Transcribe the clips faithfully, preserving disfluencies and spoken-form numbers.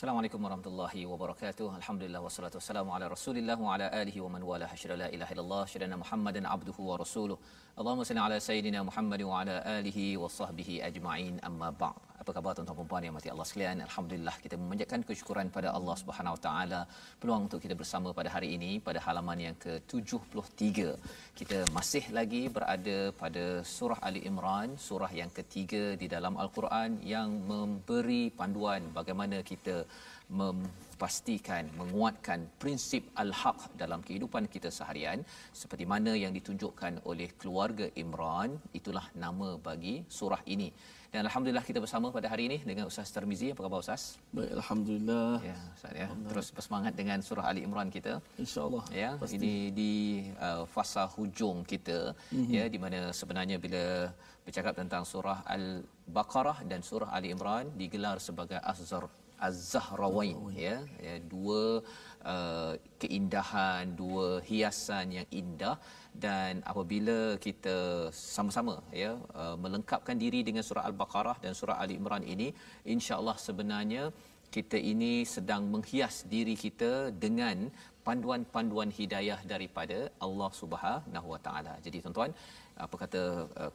Assalamualaikum warahmatullahi wabarakatuh. Alhamdulillah wassalatu wassalamu ala Rasulillah wa ala alihi wa man wala hasyara la ilaha illallah syadana Muhammadan abduhu wa rasuluh. Allahumma salli ala sayidina Muhammad wa ala alihi wa sahbihi ajma'in. Amma ba'd. Apa khabar tuan-tuan dan puan-puan yang mati Allah sekalian? Alhamdulillah kita memanjatkan kesyukuran pada Allah Subhanahu Wa Taala. Peluang untuk kita bersama pada hari ini pada halaman yang ke tujuh puluh tiga. Kita masih lagi berada pada surah Ali Imran, surah yang ketiga di dalam Al-Quran yang memberi panduan bagaimana kita memastikan menguatkan prinsip al-haq dalam kehidupan kita seharian, seperti mana yang ditunjukkan oleh keluarga Imran. Itulah nama bagi surah ini. Dan alhamdulillah kita bersama pada hari ini dengan Ustaz Tarmizi. Apa khabar Ustaz? Baik, alhamdulillah. Ya, Ustaz ya. Terus bersemangat dengan surah Ali Imran kita. Insya-Allah. Ya, pasti. Ini di uh, fasa hujung kita, mm-hmm. ya, di mana sebenarnya bila bercakap tentang surah Al-Baqarah dan surah Ali Imran digelar sebagai Az-Zar az-zahrawain, ya, ya, dua uh, keindahan, dua hiasan yang indah. Dan apabila kita sama-sama ya uh, melengkapkan diri dengan surah Al-Baqarah dan surah Ali Imran ini, insya-Allah sebenarnya kita ini sedang menghias diri kita dengan panduan-panduan hidayah daripada Allah Subhanahu Wa Taala. Jadi tuan-tuan, apa kata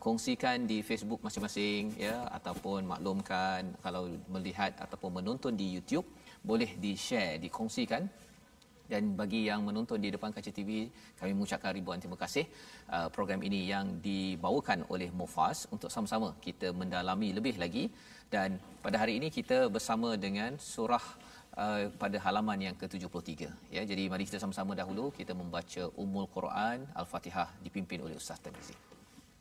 kongsikan di Facebook masing-masing ya, ataupun maklumkan kalau melihat ataupun menonton di YouTube, boleh di-share, dikongsikan. Dan bagi yang menonton di depan kaca T V, kami mengucapkan ribuan terima kasih. Uh, program ini yang dibawakan oleh Mofas untuk sama-sama kita mendalami lebih lagi. Dan pada hari ini kita bersama dengan surah Uh, pada halaman yang ke tujuh puluh tiga, ya. Jadi mari kita sama-sama dahulu kita membaca Ummul Quran Al-Fatihah dipimpin oleh Ustaz Tenizi.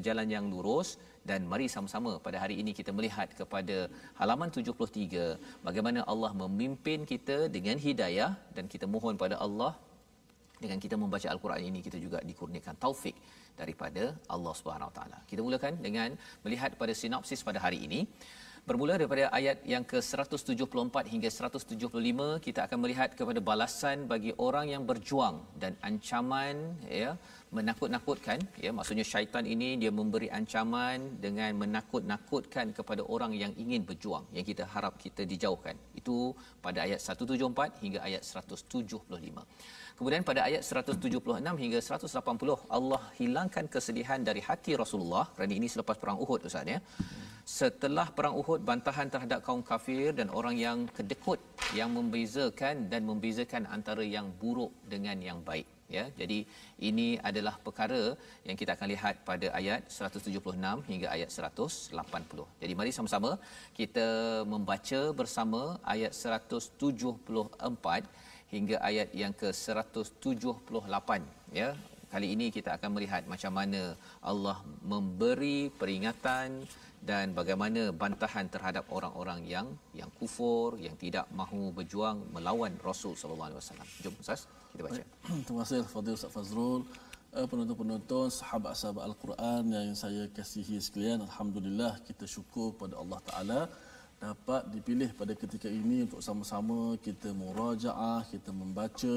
jalan yang lurus. Dan mari sama-sama pada hari ini kita melihat kepada halaman tujuh puluh tiga, bagaimana Allah memimpin kita dengan hidayah, dan kita mohon pada Allah dengan kita membaca al-Quran ini kita juga dikurniakan taufik daripada Allah Subhanahu Wa Taala. Kita mulakan dengan melihat pada sinopsis pada hari ini. Bermula daripada ayat yang ke seratus tujuh puluh empat hingga seratus tujuh puluh lima, kita akan melihat kepada balasan bagi orang yang berjuang dan ancaman, ya, menakut-nakutkan, ya, maksudnya syaitan ini dia memberi ancaman dengan menakut-nakutkan kepada orang yang ingin berjuang, yang kita harap kita dijauhkan. Itu pada ayat seratus tujuh puluh empat hingga ayat seratus tujuh puluh lima. Kemudian pada ayat seratus tujuh puluh enam hingga seratus lapan puluh, Allah hilangkan kesedihan dari hati Rasulullah, kerana ini selepas perang Uhud, ustaz, ya. Setelah perang Uhud, bantahan terhadap kaum kafir dan orang yang kedekut yang membezakan dan membezakan antara yang buruk dengan yang baik, ya. Jadi ini adalah perkara yang kita akan lihat pada ayat seratus tujuh puluh enam hingga ayat seratus lapan puluh. Jadi mari sama-sama kita membaca bersama ayat seratus tujuh puluh empat hingga ayat yang ke seratus tujuh puluh lapan, ya. Kali ini kita akan melihat macam mana Allah memberi peringatan dan bagaimana bantahan terhadap orang-orang yang yang kufur, yang tidak mahu berjuang melawan Rasul sallallahu alaihi wasallam. Jom ustaz, kita baca. Terima kasih Fadil Ustaz Fazrul, penonton-penonton, sahabat-sahabat al-Quran yang saya kasihi sekalian. Alhamdulillah, kita syukur pada Allah Taala dapat dipilih pada ketika ini untuk sama-sama kita murajaah, kita membaca,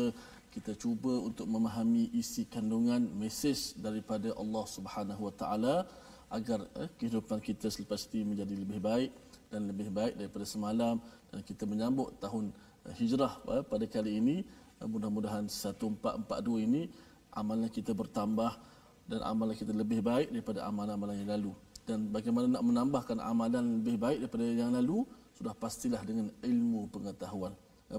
kita cuba untuk memahami isi kandungan mesej daripada Allah Subhanahu Wa Taala agar eh, kehidupan kita selepas ini menjadi lebih baik dan lebih baik daripada semalam, dan kita menyambut tahun eh, hijrah eh, pada kali ini. Eh, mudah-mudahan seribu empat ratus empat puluh dua ini amalan kita bertambah dan amalan kita lebih baik daripada amalan-amalan yang lalu. Dan bagaimana nak menambahkan amalan lebih baik daripada yang lalu, sudah pastilah dengan ilmu pengetahuan.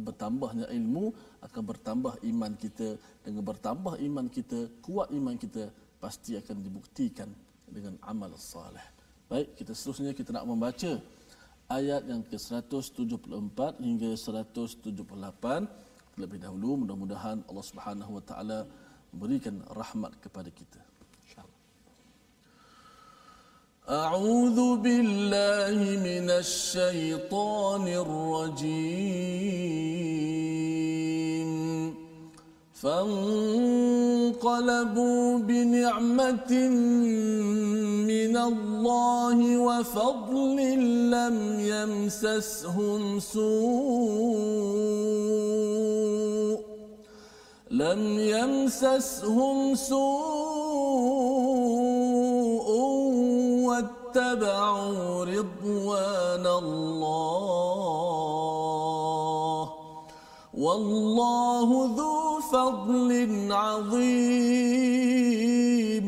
Bertambahnya ilmu akan bertambah iman kita, dengan bertambah iman kita, kuat iman kita, pasti akan dibuktikan dengan amal soleh. Baik, kita seterusnya kita nak membaca ayat yang ke seratus tujuh puluh empat hingga seratus tujuh puluh lapan terlebih dahulu. Mudah-mudahan Allah Subhanahu Wa Taala memberikan rahmat kepada kita. أعوذ بالله من الشيطان الرجيم فانقلبوا بنعمة من الله وفضل لم يمسسهم سوء لم يمسسهم سوء واتبعوا رضوان الله والله ذو فضل عظيم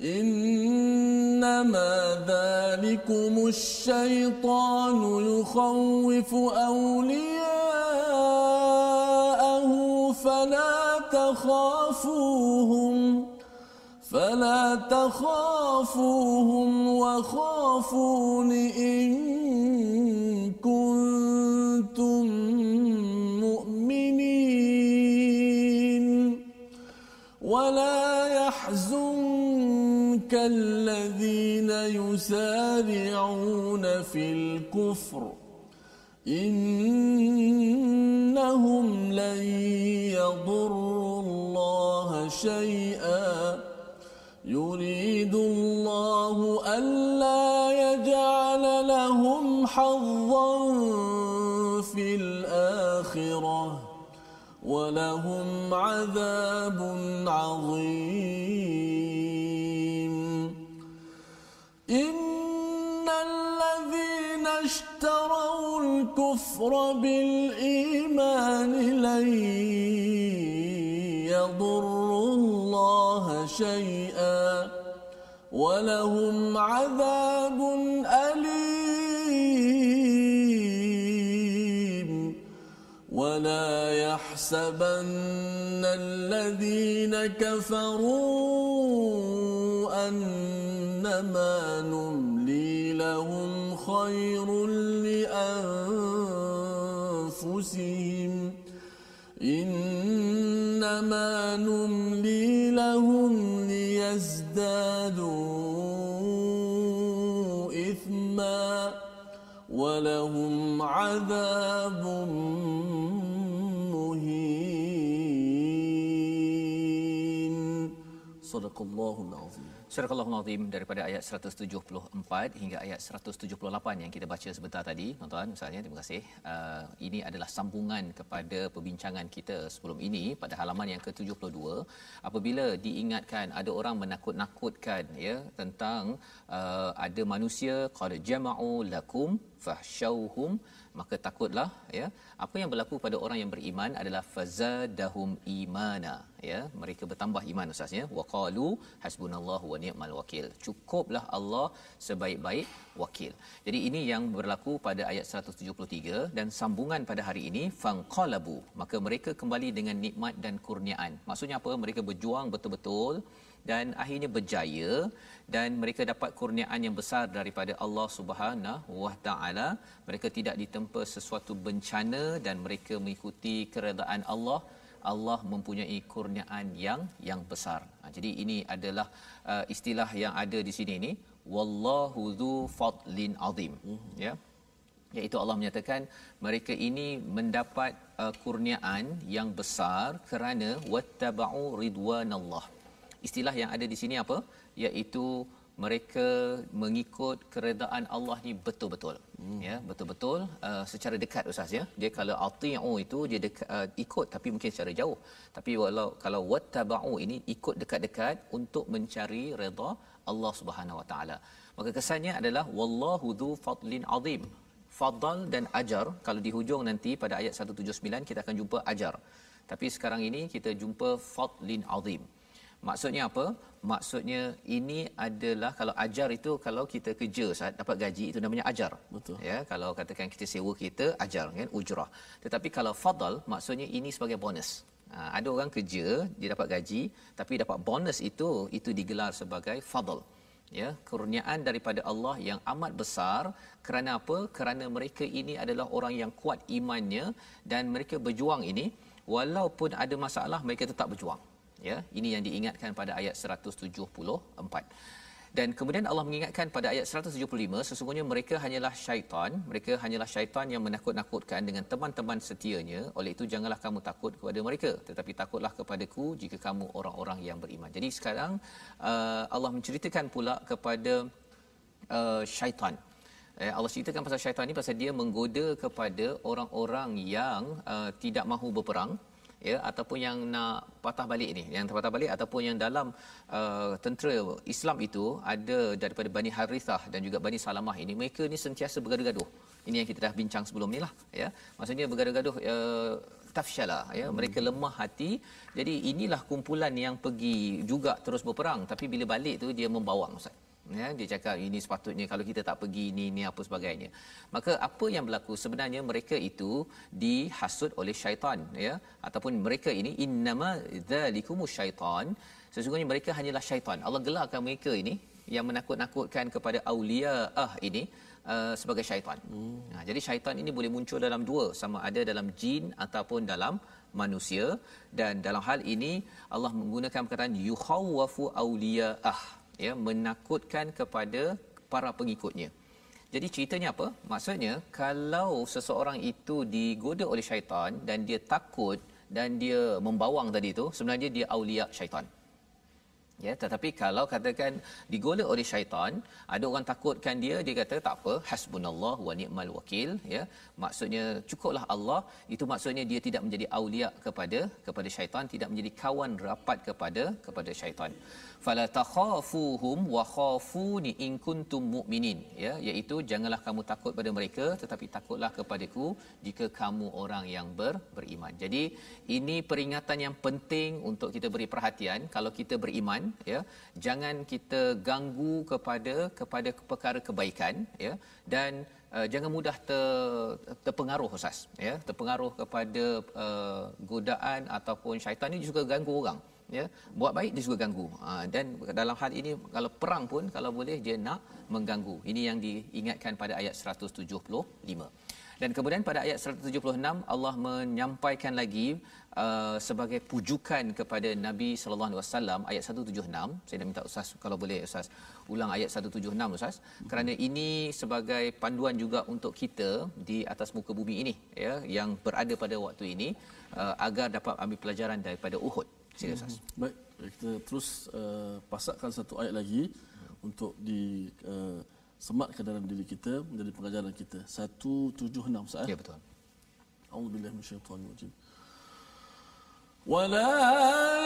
إنما ذلكم الشيطان يخوف أولياءه فلا تخافوهم فلا تخافوهم وخافون إن كنتم مؤمنين ولا يحزنك الذين يسارعون في الكفر إنهم لن يضروا الله شيئا يريد الله ألا يجعل لهم حظا الآخرة ولهم عذاب عظيم إن الذين اشتروا الكفر بالإيمان لن يضروا الله شيئا ولهم عذاب أليم ولا يحسبن الذين كفروا أنما نملي لهم خير لأنفسهم إنما نملي لهم ليزدادوا إثما ولهم عذاب مهين صدق الله العظيم. Surah Al-Azim daripada ayat seratus tujuh puluh empat hingga ayat seratus tujuh puluh lapan yang kita baca sebentar tadi, tuan-tuan, ustaznya terima kasih. Uh, ini adalah sambungan kepada perbincangan kita sebelum ini pada halaman yang ke tujuh puluh dua apabila diingatkan ada orang menakut-nakutkan ya tentang uh, ada manusia qad jama'u lakum fahshauhum, maka takutlah ya. Apa yang berlaku pada orang yang beriman adalah fazadahum imana ya, mereka bertambah iman ustaznya. Waqalu hasbunallahu wa ni'mal wakil, cukuplah Allah sebaik-baik wakil. Jadi ini yang berlaku pada ayat seratus tujuh puluh tiga dan sambungan pada hari ini fanqalabu, maka mereka kembali dengan nikmat dan kurniaan. Maksudnya apa? Mereka berjuang betul-betul dan akhirnya berjaya dan mereka dapat kurniaan yang besar daripada Allah Subhanahu wa taala. Mereka tidak ditempa sesuatu bencana dan mereka mengikuti keredaan Allah. Allah mempunyai kurniaan yang yang besar. Jadi ini adalah uh, istilah yang ada di sini ni, wallahu dzu fadlin azim ya, iaitu Allah menyatakan mereka ini mendapat uh, kurniaan yang besar kerana wattaba'u ridwanallah. Istilah yang ada di sini apa? Iaitu mereka mengikut keredaan Allah ni betul-betul. Hmm. Ya, betul-betul uh, secara dekat ustaz ya. Dia kalau ati'u itu dia dekat, uh, ikut tapi mungkin secara jauh. Tapi walau kalau wattaba'u ini ikut dekat-dekat untuk mencari redha Allah Subhanahu wa taala. Maka kesannya adalah wallahu dzu fadlin azim. Fadl dan ajar kalau di hujung nanti pada ayat seratus tujuh puluh sembilan kita akan jumpa ajar. Tapi sekarang ini kita jumpa fadlin azim. Maksudnya apa? Maksudnya ini adalah kalau ajar itu kalau kita kerja saat dapat gaji itu namanya ajar. Betul. Ya, kalau katakan kita sewa kereta ajar kan, ujrah. Tetapi kalau fadal maksudnya ini sebagai bonus. Ha, ada orang kerja dia dapat gaji tapi dapat bonus itu itu digelar sebagai fadal. Ya, kurniaan daripada Allah yang amat besar. Kerana apa? Kerana mereka ini adalah orang yang kuat imannya dan mereka berjuang ini walaupun ada masalah mereka tetap berjuang. Ya, ini yang diingatkan pada ayat seratus tujuh puluh empat. Dan kemudian Allah mengingatkan pada ayat seratus tujuh puluh lima sesungguhnya mereka hanyalah syaitan, mereka hanyalah syaitan yang menakut-nakutkan dengan teman-teman setianya. Oleh itu janganlah kamu takut kepada mereka tetapi takutlah kepadaku jika kamu orang-orang yang beriman. Jadi sekarang uh, Allah menceritakan pula kepada uh, syaitan. Eh, Allah ceritakan pasal syaitan ni pasal dia menggoda kepada orang-orang yang uh, tidak mahu berperang. Ya, ataupun yang nak patah balik ni, yang patah balik ataupun yang dalam uh, tentera Islam itu ada daripada Bani Harithah dan juga Bani Salamah ini, mereka ni sentiasa bergaduh-gaduh. Ini yang kita dah bincang sebelum ni lah ya. Maksudnya bergaduh-gaduh uh, tafsyala ya, mereka lemah hati. Jadi inilah kumpulan yang pergi juga terus berperang tapi bila balik tu dia membawang ustaz. Ya, dia cakap ini sepatutnya kalau kita tak pergi ini ni apa sebagainya. Maka apa yang berlaku sebenarnya mereka itu dihasut oleh syaitan ya, ataupun mereka ini innama dzalikumus syaitan, sesungguhnya mereka hanyalah syaitan. Allah gelarkan mereka ini yang menakut-nakutkan kepada aulia ah ini uh, sebagai syaitan. Hmm. Nah, jadi syaitan ini boleh muncul dalam dua, sama ada dalam jin ataupun dalam manusia, dan dalam hal ini Allah menggunakan perkataan yukhawwafu aulia ah ya, menakutkan kepada para pengikutnya. Jadi ceritanya apa? Maksudnya kalau seseorang itu digoda oleh syaitan dan dia takut dan dia membawang tadi tu, sebenarnya dia aulia syaitan. Ya, tetapi kalau katakan digola oleh syaitan, ada orang takutkan dia, dia kata tak apa, hasbunallah wa ni'mal wakil, ya, maksudnya cukuplah Allah. Itu maksudnya dia tidak menjadi aulia kepada kepada syaitan, tidak menjadi kawan rapat kepada kepada syaitan. Fala takhafuhum wa khafuni in kuntum mu'minin, ya, iaitu janganlah kamu takut pada mereka, tetapi takutlah kepadaku jika kamu orang yang ber, beriman. Jadi ini peringatan yang penting untuk kita beri perhatian kalau kita beriman, ya, jangan kita ganggu kepada kepada perkara kebaikan, ya, dan uh, jangan mudah ter, terpengaruh Ustaz, ya, terpengaruh kepada uh, godaan ataupun syaitan ni juga ganggu orang, ya, buat baik dia juga ganggu. Ha, dan dalam hal ini kalau perang pun kalau boleh dia nak mengganggu. Ini yang diingatkan pada ayat seratus tujuh puluh lima. Dan kemudian pada ayat seratus tujuh puluh enam Allah menyampaikan lagi uh, sebagai pujukan kepada Nabi sallallahu alaihi wasallam ayat seratus tujuh puluh enam. Saya dah minta Ustaz kalau boleh Ustaz ulang ayat seratus tujuh puluh enam Ustaz, kerana ini sebagai panduan juga untuk kita di atas muka bumi ini, ya, yang berada pada waktu ini, uh, agar dapat ambil pelajaran daripada Uhud. Sila Ustaz. Hmm. Baik, kita terus uh, pasakkan satu ayat lagi untuk di uh, semat ke dalam diri kita menjadi pengajaran kita. seratus tujuh puluh enam Ustaz. Ya, betul. A'udzubillahi minasyaitanir rajim. Wala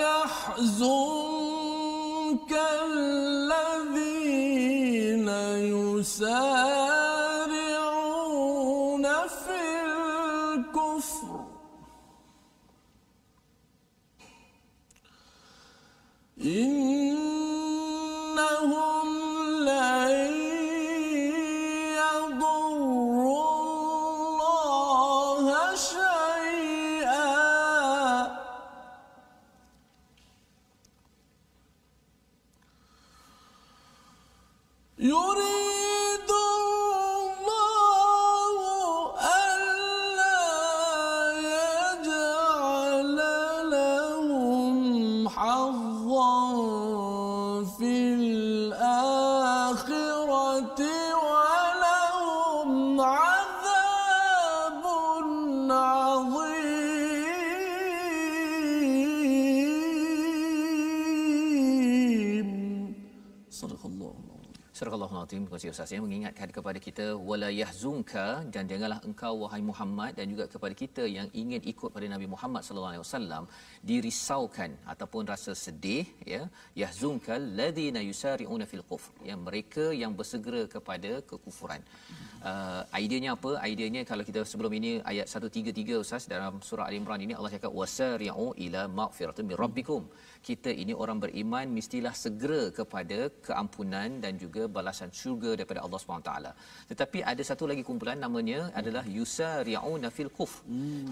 yahzunka alladhina yusari'una fil kufr innahum la يريد الله ألا يجعل لهم حظا في الآخرة ولهم عذاب عظيم صدق الله. Surahul Azim konsepnya mengingatkan kepada kita wala yahzunka, dan janganlah engkau wahai Muhammad dan juga kepada kita yang ingin ikut pada Nabi Muhammad sallallahu alaihi wasallam dirisaukan ataupun rasa sedih, ya, yahzunka alladhina yusari'una fil kufr, yang mereka yang bersegera kepada kekufuran. Uh, ideanya apa? Ideanya kalau kita sebelum ini ayat seratus tiga puluh tiga Ustaz dalam surah Ali Imran ini Allah cakap wasari'u ila magfiratin min rabbikum. Kita ini orang beriman mestilah segera kepada keampunan dan juga balasan syurga daripada Allah Subhanahu taala. Tetapi ada satu lagi kumpulan namanya adalah yusari'una fil kufr.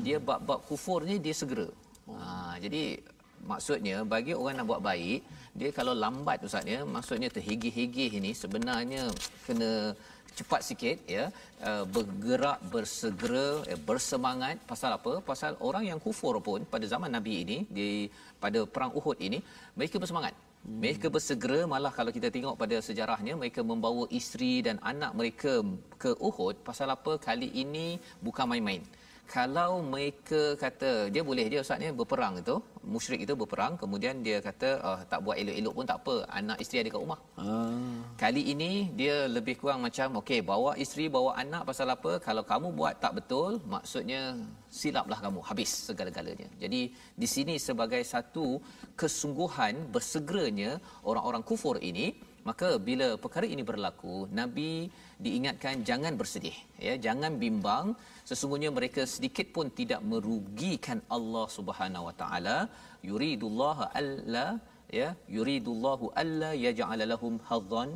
Dia bab-bab kufur ni dia segera. Ha, jadi maksudnya bagi orang nak buat baik, dia kalau lambat Ustaz ya, maksudnya terhegih-hegih ini sebenarnya kena cepat sikit, ya, uh, bergerak bersegera, ya, bersemangat. Pasal apa? Pasal orang yang kufur pun pada zaman Nabi ini di pada perang Uhud ini mereka bersemangat. Hmm. Mereka bersegera, malah kalau kita tengok pada sejarahnya mereka membawa isteri dan anak mereka ke Uhud. Pasal apa? Kali ini bukan main-main. Kalau mereka kata dia boleh dia Ustaz ni berperang itu, musyrik itu berperang, kemudian dia kata oh, tak buat elok-elok pun tak apa, anak isteri ada kat rumah. Ah. Kali ini dia lebih kurang macam okey, bawa isteri, bawa anak, pasal apa? Kalau kamu buat tak betul, maksudnya silaplah kamu, habis segala-galanya. Jadi di sini sebagai satu kesungguhan bersegeranya orang-orang kufur ini. Maka bila perkara ini berlaku, Nabi diingatkan jangan bersedih, ya, jangan bimbang, sesungguhnya mereka sedikit pun tidak merugikan Allah Subhanahu wa taala. Yuridullahu alla, ya, yuridullahu alla yaj'al lahum hazzan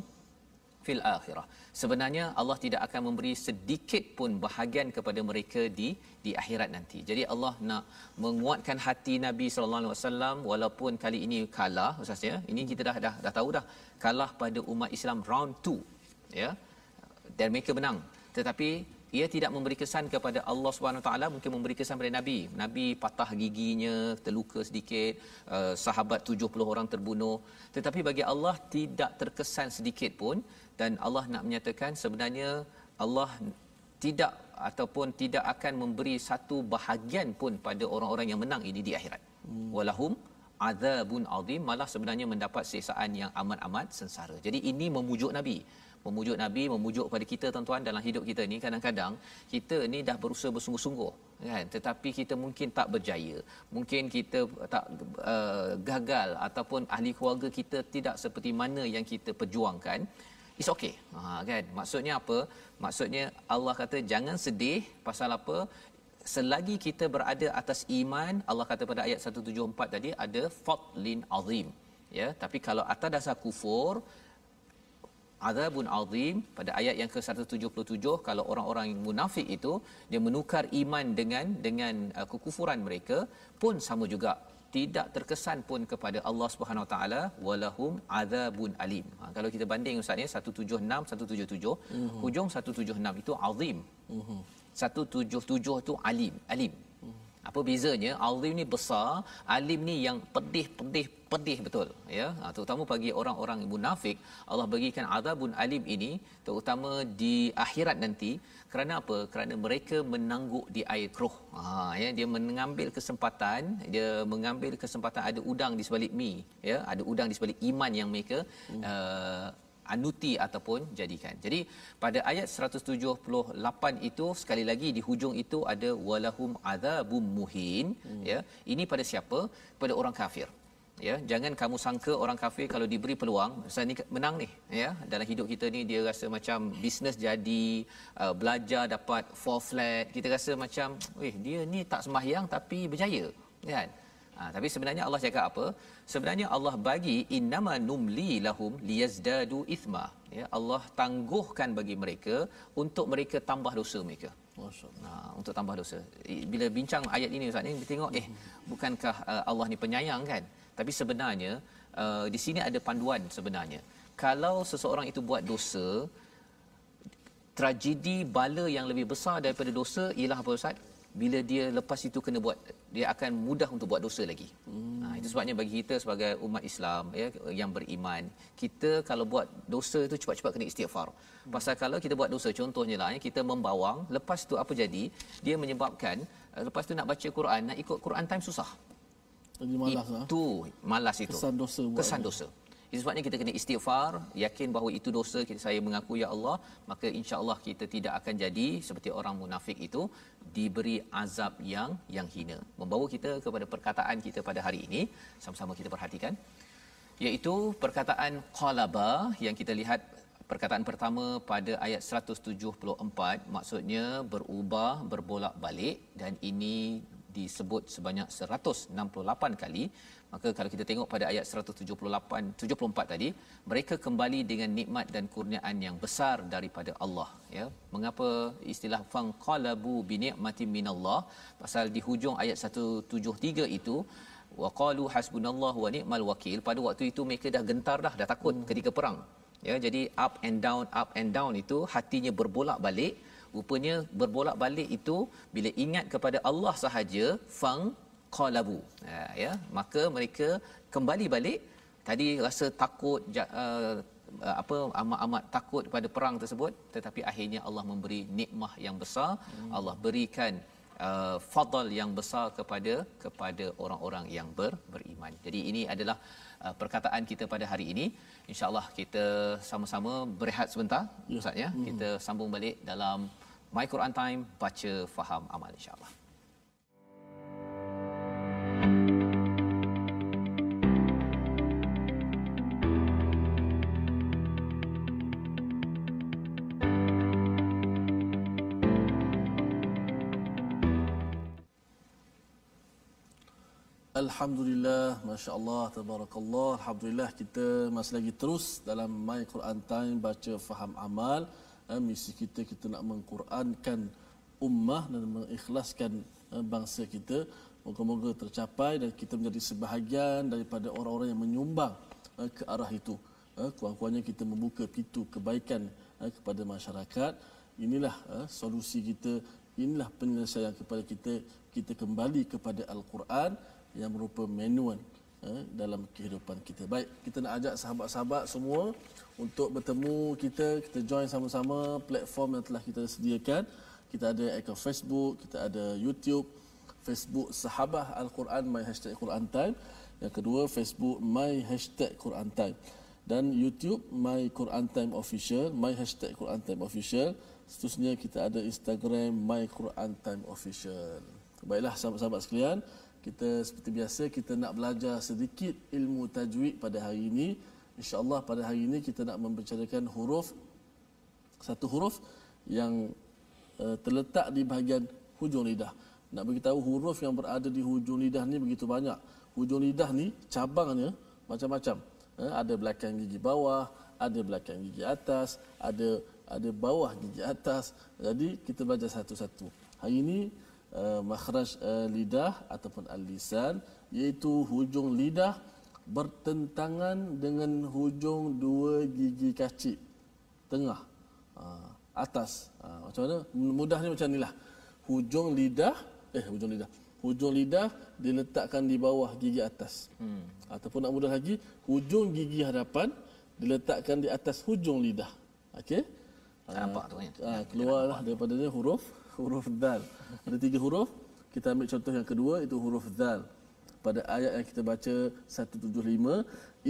fil akhirah. Sebenarnya Allah tidak akan memberi sedikit pun bahagian kepada mereka di di akhirat nanti. Jadi Allah nak menguatkan hati Nabi sallallahu alaihi wasallam walaupun kali ini kalah Ustaz ya. Ini kita dah dah dah tahu dah kalah pada umat Islam round dua, ya. Dan mereka menang. Tetapi ia tidak memberi kesan kepada Allah Subhanahu Wa Taala, mungkin memberi kesan kepada Nabi. Nabi patah giginya, terluka sedikit, uh, sahabat tujuh puluh orang terbunuh. Tetapi bagi Allah tidak terkesan sedikit pun, dan Allah nak menyatakan sebenarnya Allah tidak ataupun tidak akan memberi satu bahagian pun pada orang-orang yang menang ini di akhirat. Walahum azabun azim, malah sebenarnya mendapat siksaan yang amat-amat sengsara. Jadi ini memujuk Nabi. Memujuk Nabi, memujuk pada kita tuan-tuan dalam hidup kita ni. Kadang-kadang kita ni dah berusaha bersungguh-sungguh, kan, tetapi kita mungkin tak berjaya, mungkin kita tak uh, gagal, ataupun ahli keluarga kita tidak seperti mana yang kita perjuangkan. It's okay. Ha, kan? Maksudnya apa? Maksudnya Allah kata jangan sedih pasal apa? Selagi kita berada atas iman, Allah kata pada ayat seratus tujuh puluh empat tadi ada fadlin azim. Ya, tapi kalau atas dasar kufur, azabun azim. Pada ayat yang ke seratus tujuh puluh tujuh, kalau orang-orang yang munafik itu dia menukar iman dengan dengan uh, kekufuran mereka pun sama juga, tidak terkesan pun kepada Allah Subhanahu Wa Taala, walahum azabun alim. Ha, kalau kita banding ustaz ni seratus tujuh puluh enam seratus tujuh puluh tujuh, mm-hmm. hujung seratus tujuh puluh enam itu azim. Mhm. seratus tujuh puluh tujuh itu alim. Alim. Mm-hmm. Apa bezanya? Azim ni besar, alim ni yang pedih-pedih pedih betul, ya, terutama bagi orang-orang munafik. Allah bagikan azabun alim ini terutama di akhirat nanti. Kerana apa? Kerana mereka menangguk di air keruh. Ha, ya, dia mengambil kesempatan, dia mengambil kesempatan ada udang di sebalik mi, ya, ada udang di sebalik iman yang mereka hmm. uh, anuti ataupun jadikan. Jadi pada ayat seratus tujuh puluh lapan itu sekali lagi di hujung itu ada walahum azabum muhin, hmm. ya. Ini pada siapa? Pada orang kafir. Ya, jangan kamu sangka orang kafir kalau diberi peluang, saya ni menang ni, ya. Dalam hidup kita ni dia rasa macam bisnes jadi, uh, belajar dapat four flat, kita rasa macam, "Weh, dia ni tak sembahyang tapi berjaya." Kan? Ha, tapi sebenarnya Allah cakap apa? Sebenarnya Allah bagi innama numli lahum liyazdadu ithma. Ya, Allah tangguhkan bagi mereka untuk mereka tambah dosa mereka. Masya-Allah. Ha, untuk tambah dosa. Bila bincang ayat ini ustaz ni tengok, eh bukankah uh, Allah ni penyayang, kan? Tapi sebenarnya uh, di sini ada panduan sebenarnya. Kalau seseorang itu buat dosa, tragedi bala yang lebih besar daripada dosa ialah apa ustaz? Bila dia lepas itu kena buat, dia akan mudah untuk buat dosa lagi. Hmm. Ha, itu sebabnya bagi kita sebagai umat Islam, ya, yang beriman, kita kalau buat dosa itu cepat-cepat kena istighfar. Hmm. Pasal kalau kita buat dosa, contohnya lah, kita membawang, lepas tu apa jadi? Dia menyebabkan lepas tu nak baca Quran, nak ikut Quran time susah. Jadi malas lah. Itu malas itu. Kesan dosa. Kesan dosa. Itu sebabnya kita kena istighfar, yakin bahawa itu dosa, saya mengaku ya Allah, maka insya-Allah kita tidak akan jadi seperti orang munafik itu, diberi azab yang yang hina. Membawa kita kepada perkataan kita pada hari ini, sama-sama kita perhatikan, iaitu perkataan qalaba yang kita lihat. Perkataan pertama pada ayat seratus tujuh puluh empat maksudnya berubah, berbolak-balik, dan ini disebut sebanyak seratus enam puluh lapan kali. Maka kalau kita tengok pada ayat seratus tujuh puluh lapan tujuh puluh empat tadi, mereka kembali dengan nikmat dan kurniaan yang besar daripada Allah, ya. Mengapa istilah fanqalabu bi ni'matin minallah? Pasal di hujung ayat seratus tujuh puluh tiga itu waqalu hasbunallahu wa ni'mal wakil. Pada waktu itu mereka dah gentar dah, dah takut hmm. ketika perang. Ya, jadi up and down, up and down itu hatinya berbolak-balik. Rupanya berbolak-balik itu bila ingat kepada Allah sahaja, fang qalabu, ya, ya, maka mereka kembali balik. Tadi rasa takut, uh, apa amat-amat takut pada perang tersebut, tetapi akhirnya Allah memberi nikmah yang besar. hmm. Allah berikan uh, fadal yang besar kepada kepada orang-orang yang ber, beriman. Jadi ini adalah perkataan kita pada hari ini. InsyaAllah kita sama-sama berehat sebentar, ya. Ustaz, ya. Hmm. Kita sambung balik dalam My Quran Time, baca, faham, amal, insyaAllah. Alhamdulillah, masya-Allah, tabarakallah. Alhamdulillah, kita masih lagi terus dalam My Quran Time, baca, faham, amal. Eh, misi kita kita nak mengqurankan ummah dan mengikhlaskan eh, bangsa kita. Moga-moga tercapai dan kita menjadi sebahagian daripada orang-orang yang menyumbang eh, ke arah itu. Eh, kurang-kurangnya kita membuka pintu kebaikan eh, kepada masyarakat. Inilah eh, solusi kita, inilah penyelesaian kepada kita. Kita kembali kepada Al-Quran yang merupakan manual eh, dalam kehidupan kita. Baik, kita nak ajak sahabat-sahabat semua untuk bertemu kita, kita join sama-sama platform yang telah kita sediakan. Kita ada akaun Facebook, kita ada YouTube, Facebook Sahabah Al-Quran, my hashtag Quran Time. Yang kedua, Facebook My Hashtag Quran Time. Dan YouTube My Quran Time Official, My Hashtag Quran Time Official. Seterusnya kita ada Instagram My Quran Time Official. Baiklah sahabat-sahabat sekalian, kita seperti biasa kita nak belajar sedikit ilmu tajwid pada hari ini. InsyaAllah pada hari ini kita nak membicarakan huruf, satu huruf yang uh, terletak di bahagian hujung lidah. Nak beritahu huruf yang berada di hujung lidah ni begitu banyak. Hujung lidah ni cabangnya macam-macam. Ha, ada belakang gigi bawah, ada belakang gigi atas, ada ada bawah gigi atas. Jadi kita belajar satu-satu. Hari ini uh, makhraj uh, lidah ataupun al-lisan, iaitu hujung lidah bertentangan dengan hujung dua gigi kaki tengah. Ha, atas. Ha, macam mana? Mudahnya macam inilah. Hujung lidah, eh hujung lidah. Hujung lidah diletakkan di bawah gigi atas. Hmm. Ataupun nak mudah lagi, hujung gigi hadapan diletakkan di atas hujung lidah. Okey? Nampak tu ya. Ah, keluarlah daripadanya huruf huruf dal. Ada tiga huruf. Kita ambil contoh yang kedua, itu huruf dal. Pada ayat yang kita baca seratus tujuh puluh lima,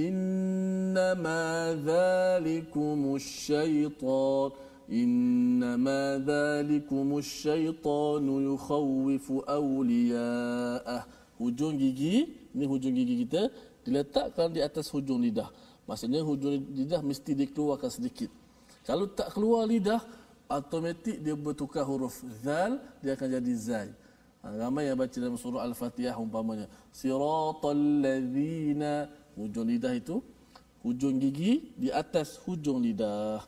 innama zalikumus syaitan, innama zalikumus syaitanu yukhawifu awliya'ah. Hujung gigi, ni hujung gigi kita diletakkan di atas hujung lidah. Maksudnya hujung lidah mesti dikeluarkan sedikit. Kalau tak keluar lidah, automatik dia bertukar huruf zal, dia akan jadi zai. Ramai yang baca dalam surah Al-Fatihah umpamanya, siratal ladzina, hujung lidah itu, hujung gigi di atas hujung lidah.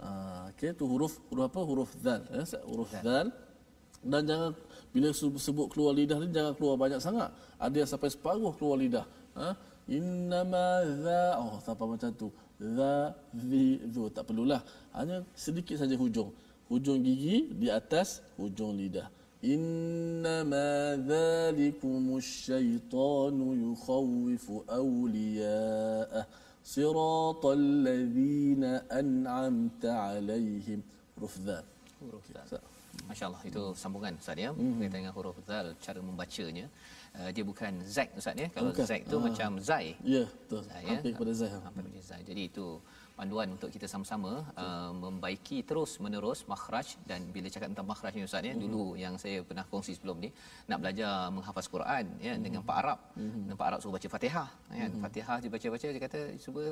Ha, okey, tu huruf huruf apa? Huruf dzal, ya, huruf dzal. Dan jangan bila sebut keluar lidah ni jangan keluar banyak sangat. Ada yang sampai separuh keluar lidah. Ha, innama za, oh sampai macam tu. Za zi zu, tak perlulah. Hanya sedikit saja hujung. Hujung gigi di atas hujung lidah. Innama zalikumus syaitanu yukhawifu awliya'ah, siratal ladzina an'amta alaihim. Huruf dzal, huruf dzal. Masya-Allah, itu sambungan Ustaz ya, berkaitan mm-hmm. dengan huruf dzal, cara membacanya. Uh, dia bukan zak Ustaz ya. Kalau zak tu ah. macam zai. Ya, betul. Zai, ya? Hampir pada zai. Hampir pada zai. Jadi itu panduan untuk kita sama-sama uh, membaiki terus menerus makhraj. Dan bila cakap tentang makhraj ni Ustaz ya, mm-hmm. dulu yang saya pernah kongsi sebelum ni, nak belajar menghafaz Quran ya, mm-hmm. dengan Pak Arab. Mm-hmm. Pak Arab suruh baca Fatihah ya. Mm-hmm. Fatihah dia baca-baca, dia kata cuba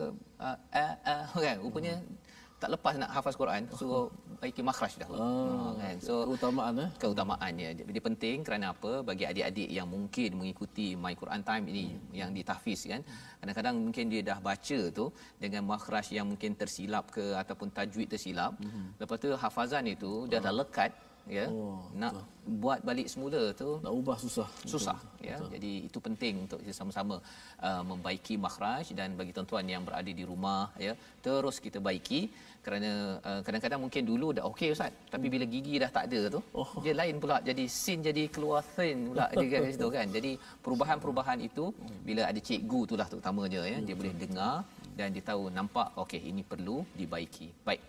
uh, uh, uh, kan, rupanya mm-hmm. tak lepas nak hafaz Quran, suruh baiki makhraj dahulu. Ah, ha, kan. So keutamaan eh keutamaannya dia penting kerana apa? Bagi adik-adik yang mungkin mengikuti My Quran Time ini hmm. yang ditahfiz kan. Kadang-kadang mungkin dia dah baca tu dengan makhraj yang mungkin tersilap ke ataupun tajwid tersilap. Hmm. Lepas tu hafazan itu dah dah lekat ya. Oh, nak betul. Buat balik semula tu nak ubah susah. Susah betul, ya. Betul. Jadi itu penting untuk kita sama-sama uh, membaiki makhraj. Dan bagi tuan-tuan yang berada di rumah ya, terus kita baiki kerana uh, kadang-kadang mungkin dulu dah okey Ustaz, tapi bila gigi dah tak ada tu oh. dia lain pula, jadi sin jadi keluar thin pula dekat situ kan. Jadi perubahan-perubahan itu bila ada cikgu itulah terutamanya ya, dia boleh dengar dan dia tahu nampak okey ini perlu dibaiki. Baik.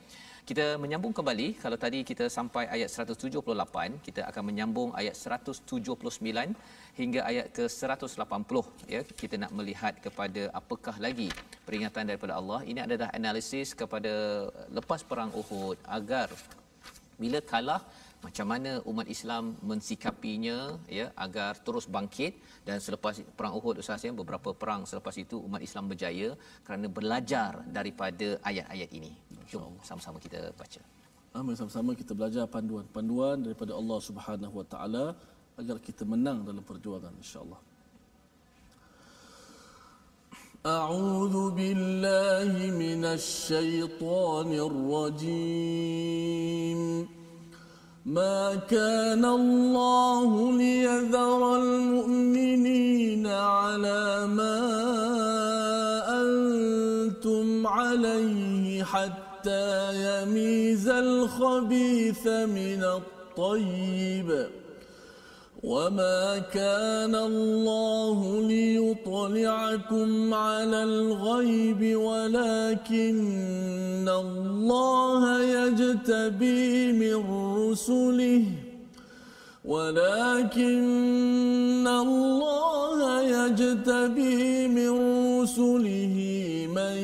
Kita menyambung kembali. Kalau tadi kita sampai ayat seratus tujuh puluh lapan, kita akan menyambung ayat seratus tujuh puluh sembilan hingga ayat ke seratus lapan puluh ya. Kita nak melihat kepada apakah lagi peringatan daripada Allah. Ini adalah analisis kepada lepas perang Uhud, agar bila kalah macam mana umat Islam mensikapinya ya, agar terus bangkit. Dan selepas perang Uhud Ustaz ya, beberapa perang selepas itu umat Islam berjaya kerana belajar daripada ayat-ayat ini. Jom sama-sama kita baca. Amin, sama-sama kita belajar panduan-panduan daripada Allah Subhanahu Wa Taala agar kita menang dalam perjuangan insya-Allah. A'udzu billahi minasy syaithanir rajim. ما كان الله ليذر المؤمنين على ما أنتم عليه حتى يميز الخبيث من الطيب وما كان الله ليطلعكم على الغيب ولكن الله يجتبي من رسله ولكن الله يجتبي رسله من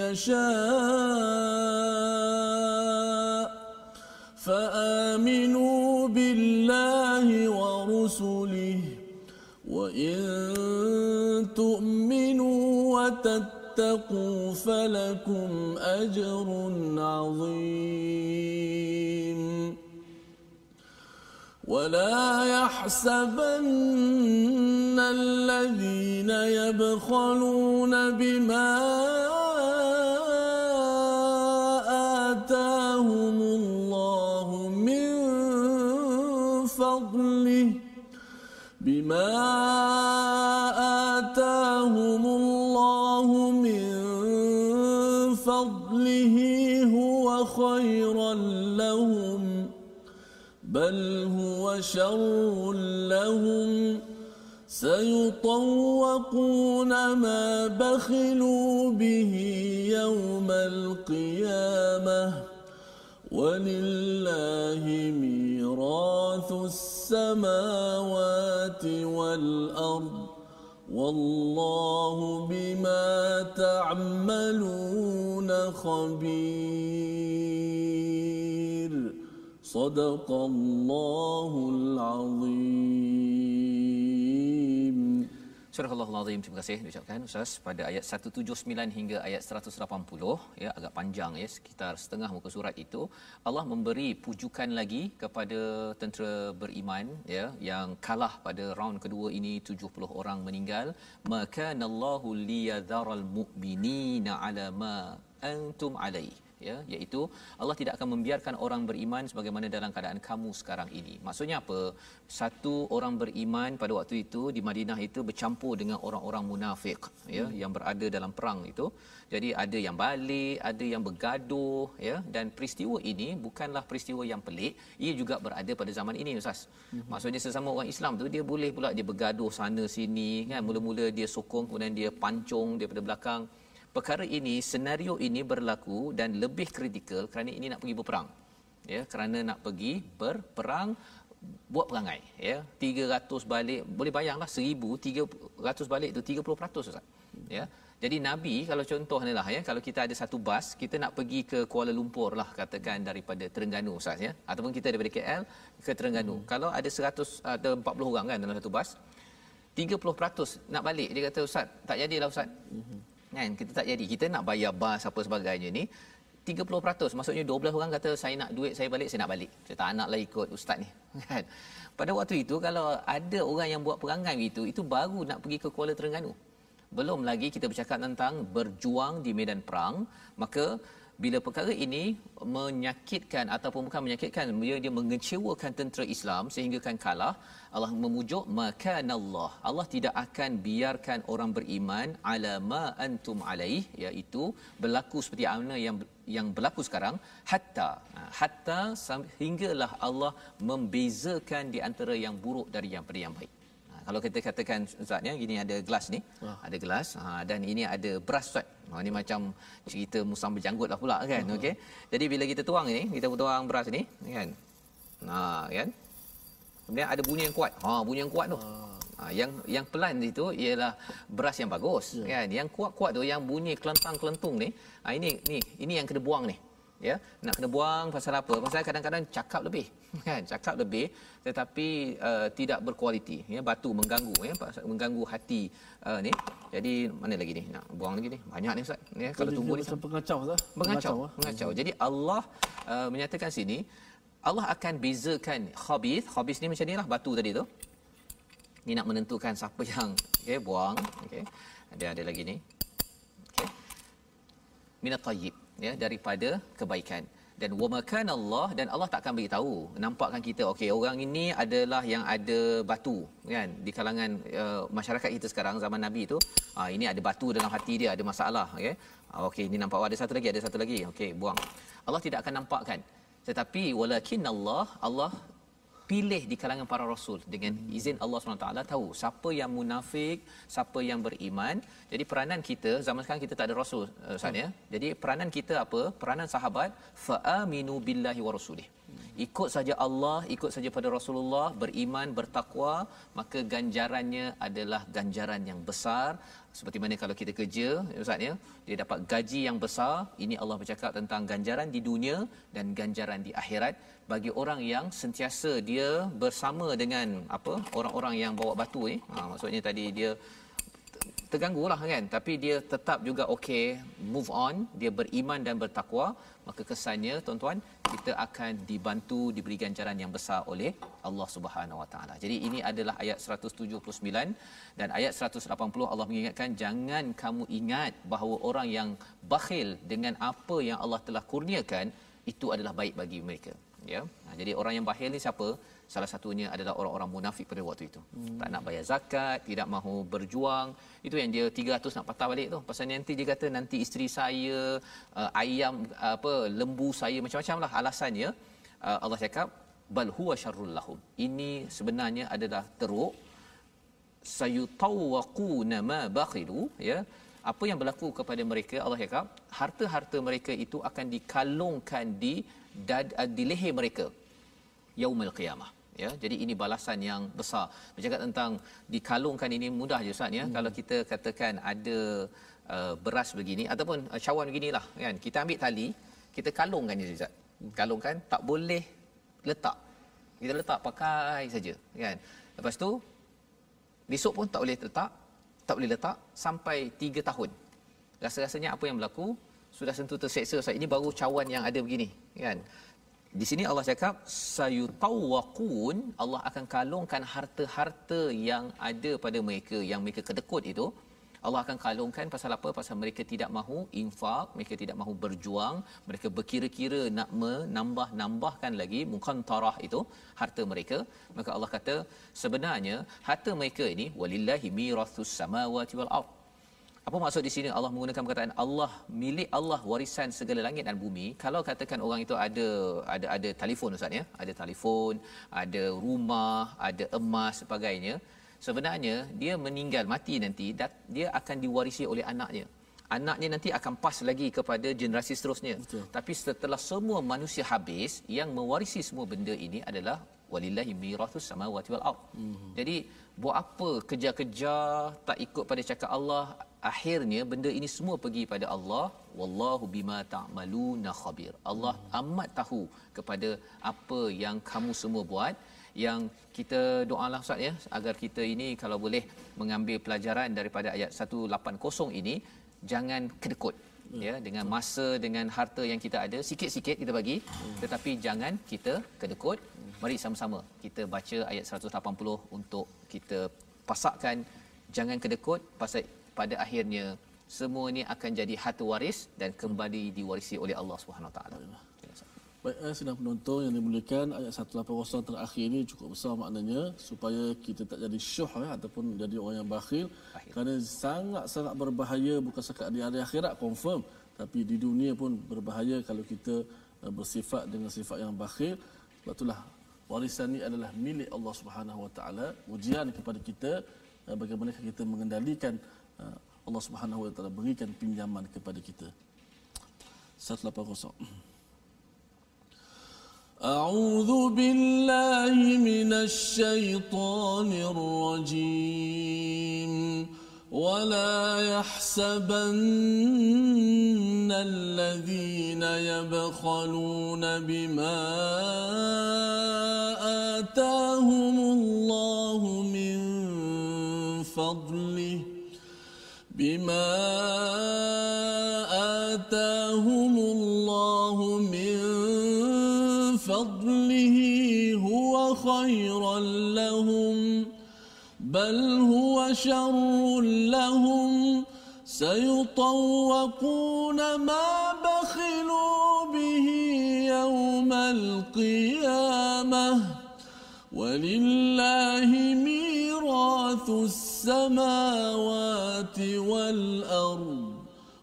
يشاء فآمنوا بالله ورسله وإن تؤمنوا وتتقوا فلكم أجر عظيم ولا يحسبن الذين يبخلون بما آتاهم الله من فضله بما آتاهم الله من فضله هو خيرا لهم بل هو شر لهم سيطوقون ما بخلوا به يوم القيامة ولله ميراث السماوات والأرض والله بما تعملون خبير Sadaqallahul Azim. Sadaqallahul Azim. Terima kasih diucapkan Ustaz pada ayat seratus tujuh puluh sembilan hingga ayat seratus lapan puluh ya, agak panjang ya, sekitar setengah muka surat itu Allah memberi pujukan lagi kepada tentera beriman ya yang kalah pada round kedua ini tujuh puluh orang meninggal. Maka nallahu liyadharal mu'minina ala ma antum alaihi ya, iaitu Allah tidak akan membiarkan orang beriman sebagaimana dalam keadaan kamu sekarang ini. Maksudnya apa? Satu orang beriman pada waktu itu di Madinah itu bercampur dengan orang-orang munafik ya, hmm. yang berada dalam perang itu. Jadi ada yang balik, ada yang bergaduh ya, dan peristiwa ini bukanlah peristiwa yang pelik. Ia juga berada pada zaman ini Ustaz. Hmm. Maksudnya sesama orang Islam tu dia boleh pula dia bergaduh sana sini kan. Mula-mula dia sokong kemudian dia pancung daripada belakang. Perkara ini, senario ini berlaku dan lebih kritikal kerana ini nak pergi berperang. Ya, kerana nak pergi berperang, buat perangai ya. tiga ratus balik, boleh bayanglah seribu, tiga ratus balik tu tiga puluh peratus Ustaz. Ya. Jadi Nabi kalau contohnya ya, kalau kita ada satu bas, kita nak pergi ke Kuala Lumpur lah katakan daripada Terengganu Ustaz ya, ataupun kita daripada K L ke Terengganu. Hmm. Kalau ada seratus ada empat puluh orang kan dalam satu bas, tiga puluh peratus nak balik dia kata Ustaz, tak jadilah Ustaz. Hmm. Kan kita tak jadi, kita nak bayar bas apa sebagainya ni tiga puluh peratus, maksudnya dua belas orang kata saya nak duit saya balik, saya nak balik, saya tak naklah ikut ustaz ni kan. Pada waktu itu kalau ada orang yang buat perangai begitu, itu baru nak pergi ke Kuala Terengganu, belum lagi kita bercakap tentang berjuang di medan perang. Maka bila perkara ini menyakitkan ataupun bukan menyakitkan, dia dia mengecewakan tentera Islam sehinggakan kalah, Allah memujuk makanallah, Allah tidak akan biarkan orang beriman ala ma antum alaih, iaitu berlaku seperti mana yang yang berlaku sekarang, hatta hatta hinggalah Allah membezakan di antara yang buruk dari yang daripada yang baik. Kalau kita katakan Ustaz ya, gini ada gelas ni, ah. ada gelas ha, dan ini ada beras Ustaz. Ha, ini macam cerita musang berjanggutlah pula kan. Uh-huh. Okey. Jadi bila kita tuang ni, kita tuang beras ni kan. Nah, kan. Kemudian ada bunyi yang kuat. Ha, bunyi yang kuat tu. Uh. Ha, yang yang pelan itu ialah beras yang bagus yeah. kan. Yang kuat-kuat tu yang bunyi kelentang-kelentung ni, ha, ini ni ini yang kena buang ni. Ya, nak kena buang pasal apa? Pasal kadang-kadang cakap lebih kan, cakap lebih tetapi uh, tidak berkualiti ya, batu mengganggu ya, mengganggu hati uh, ni. Jadi mana lagi ni nak buang lagi ni, banyak ni Ustaz ya. Kalau tunggu ni pengacau lah, pengacau pengacau lah. Jadi Allah uh, menyatakan sini Allah akan bezakan khabith. Khabith ni macam nilah batu tadi tu, ni nak menentukan siapa yang okey buang. Okey, ada ada lagi ni okey, minat tayyib ya, daripada kebaikan. Dan wa makanallah, dan Allah takkan beritahu nampakkan kita okey orang ini adalah yang ada batu kan di kalangan uh, masyarakat kita sekarang zaman Nabi tu, ah ini ada batu dalam hati dia, ada masalah okey, ah, okey ini nampak ada satu lagi, ada satu lagi okey buang. Allah tidak akan nampakkan, tetapi walakinallah, Allah pilih di kalangan para rasul dengan izin Allah Subhanahu Taala tahu siapa yang munafik, siapa yang beriman. Jadi peranan kita zaman sekarang kita tak ada rasul Ustaz ya. Jadi peranan kita apa? Peranan sahabat, fa aminu billahi wa rasulih. ikut saja Allah, ikut saja pada Rasulullah, beriman, bertakwa, maka ganjarannya adalah ganjaran yang besar. Seperti mana kalau kita kerja, ustaz ya, dia dapat gaji yang besar. Ini Allah bercakap tentang ganjaran di dunia dan ganjaran di akhirat bagi orang yang sentiasa dia bersama dengan apa, orang-orang yang bawa batu ni. Eh? Ha, maksudnya tadi dia terganggulah kan, tapi dia tetap juga okey, move on, dia beriman dan bertakwa, maka kesannya tuan-tuan kita akan dibantu, diberi ganjaran yang besar oleh Allah Subhanahu Wa Taala. Jadi ini adalah ayat seratus tujuh puluh sembilan dan ayat seratus lapan puluh Allah mengingatkan, jangan kamu ingat bahawa orang yang bakhil dengan apa yang Allah telah kurniakan itu adalah baik bagi mereka, ya. Nah, jadi orang yang bakhil ni siapa? Salah satunya adalah orang-orang munafik pada waktu itu. Hmm. Tak nak bayar zakat, tidak mahu berjuang. Itu yang dia tiga ratus nak patah balik tu. Pasal nanti dia kata nanti isteri saya, uh, ayam uh, apa lembu saya, macam-macamlah alasannya. Uh, Allah cakap bal huwa syarrul lahum. Ini sebenarnya adalah teruk. Sayutawaquna ma bakhilu, ya. Apa yang berlaku kepada mereka, Allah cakap harta-harta mereka itu akan dikalungkan di dad, di leher mereka yaumul qiyamah, ya. Jadi ini balasan yang besar. Bercakap tentang dikalungkan ini mudah je ustaz ya. Hmm. Kalau kita katakan ada uh, beras begini ataupun uh, cawan beginilah kan, kita ambil tali, kita kalungkan je ustaz. Hmm. Kalungkan, tak boleh letak. Kita letak pakai saja kan. Lepas tu besok pun tak boleh letak, tak boleh letak sampai tiga tahun. Rasa-rasanya apa yang berlaku? Sudah sentuh terseksa ustaz. Ini baru cawan yang ada begini kan. Di sini Allah cakap sayutawaqun, Allah akan kalungkan harta-harta yang ada pada mereka yang mereka kedekut itu. Allah akan kalungkan pasal apa? Pasal mereka tidak mahu infak, mereka tidak mahu berjuang, mereka berkira-kira nak menambah-nambahkan lagi muqantarah itu harta mereka. Maka Allah kata sebenarnya harta mereka ini walillahi mirathus samawati wal ardh. Apa maksud di sini Allah menggunakan perkataan Allah, milik Allah warisan segala langit dan bumi. Kalau katakan orang itu ada ada ada telefon ustaz ya, ada telefon, ada rumah, ada emas sebagainya, sebenarnya dia meninggal mati nanti dat, dia akan diwarisi oleh anaknya. Anaknya nanti akan pas lagi kepada generasi seterusnya. Betul. Tapi setelah semua manusia habis, yang mewarisi semua benda ini adalah walillahi mirathus samawati wal ardh. Mm-hmm. Jadi buat apa kejar-kejar, tak ikut pada cakap Allah, akhirnya benda ini semua pergi pada Allah. Wallahu bima ta'maluna khabir. Allah hmm. amat tahu kepada apa yang kamu semua buat. Yang kita doalah ustaz ya, agar kita ini kalau boleh mengambil pelajaran daripada ayat seratus lapan puluh ini, jangan kedekut hmm. ya dengan masa, dengan harta yang kita ada, sikit-sikit kita bagi, hmm. tetapi jangan kita kedekut. Mari sama-sama kita baca ayat seratus lapan puluh untuk kita pasakkan jangan kedekut, pasal pada akhirnya semua ini akan jadi harta waris dan kembali diwarisi oleh Allah Subhanahu Wa Taala. Baik, eh, sedang penonton yang dimuliakan, ayat seratus lapan puluh terakhir ini cukup besar maknanya, supaya kita tak jadi syuh eh, ataupun jadi orang yang bakhil. Akhir. Kerana sangat-sangat berbahaya, bukan sekadar di hari akhirat confirm, tapi di dunia pun berbahaya kalau kita eh, bersifat dengan sifat yang bakhil. Sebab itulah warisan ini adalah milik Allah Subhanahu Wa Taala. Ujian kepada kita eh, bagaimana kita mengendalikan Allah Subhanahu Wa Taala berikan pinjaman kepada kita. seratus lapan puluh A'udzu billahi minasy syaithanir rajim. Wala yahsabannal ladzina yabkhaluna bima atahumullahu min fadlihi بما آتاهم الله من فضله هو خيرا لهم بل هو شر لهم سيطوقون ما بخلوا به يوم القيامة ولله ميراث السماوات والأرض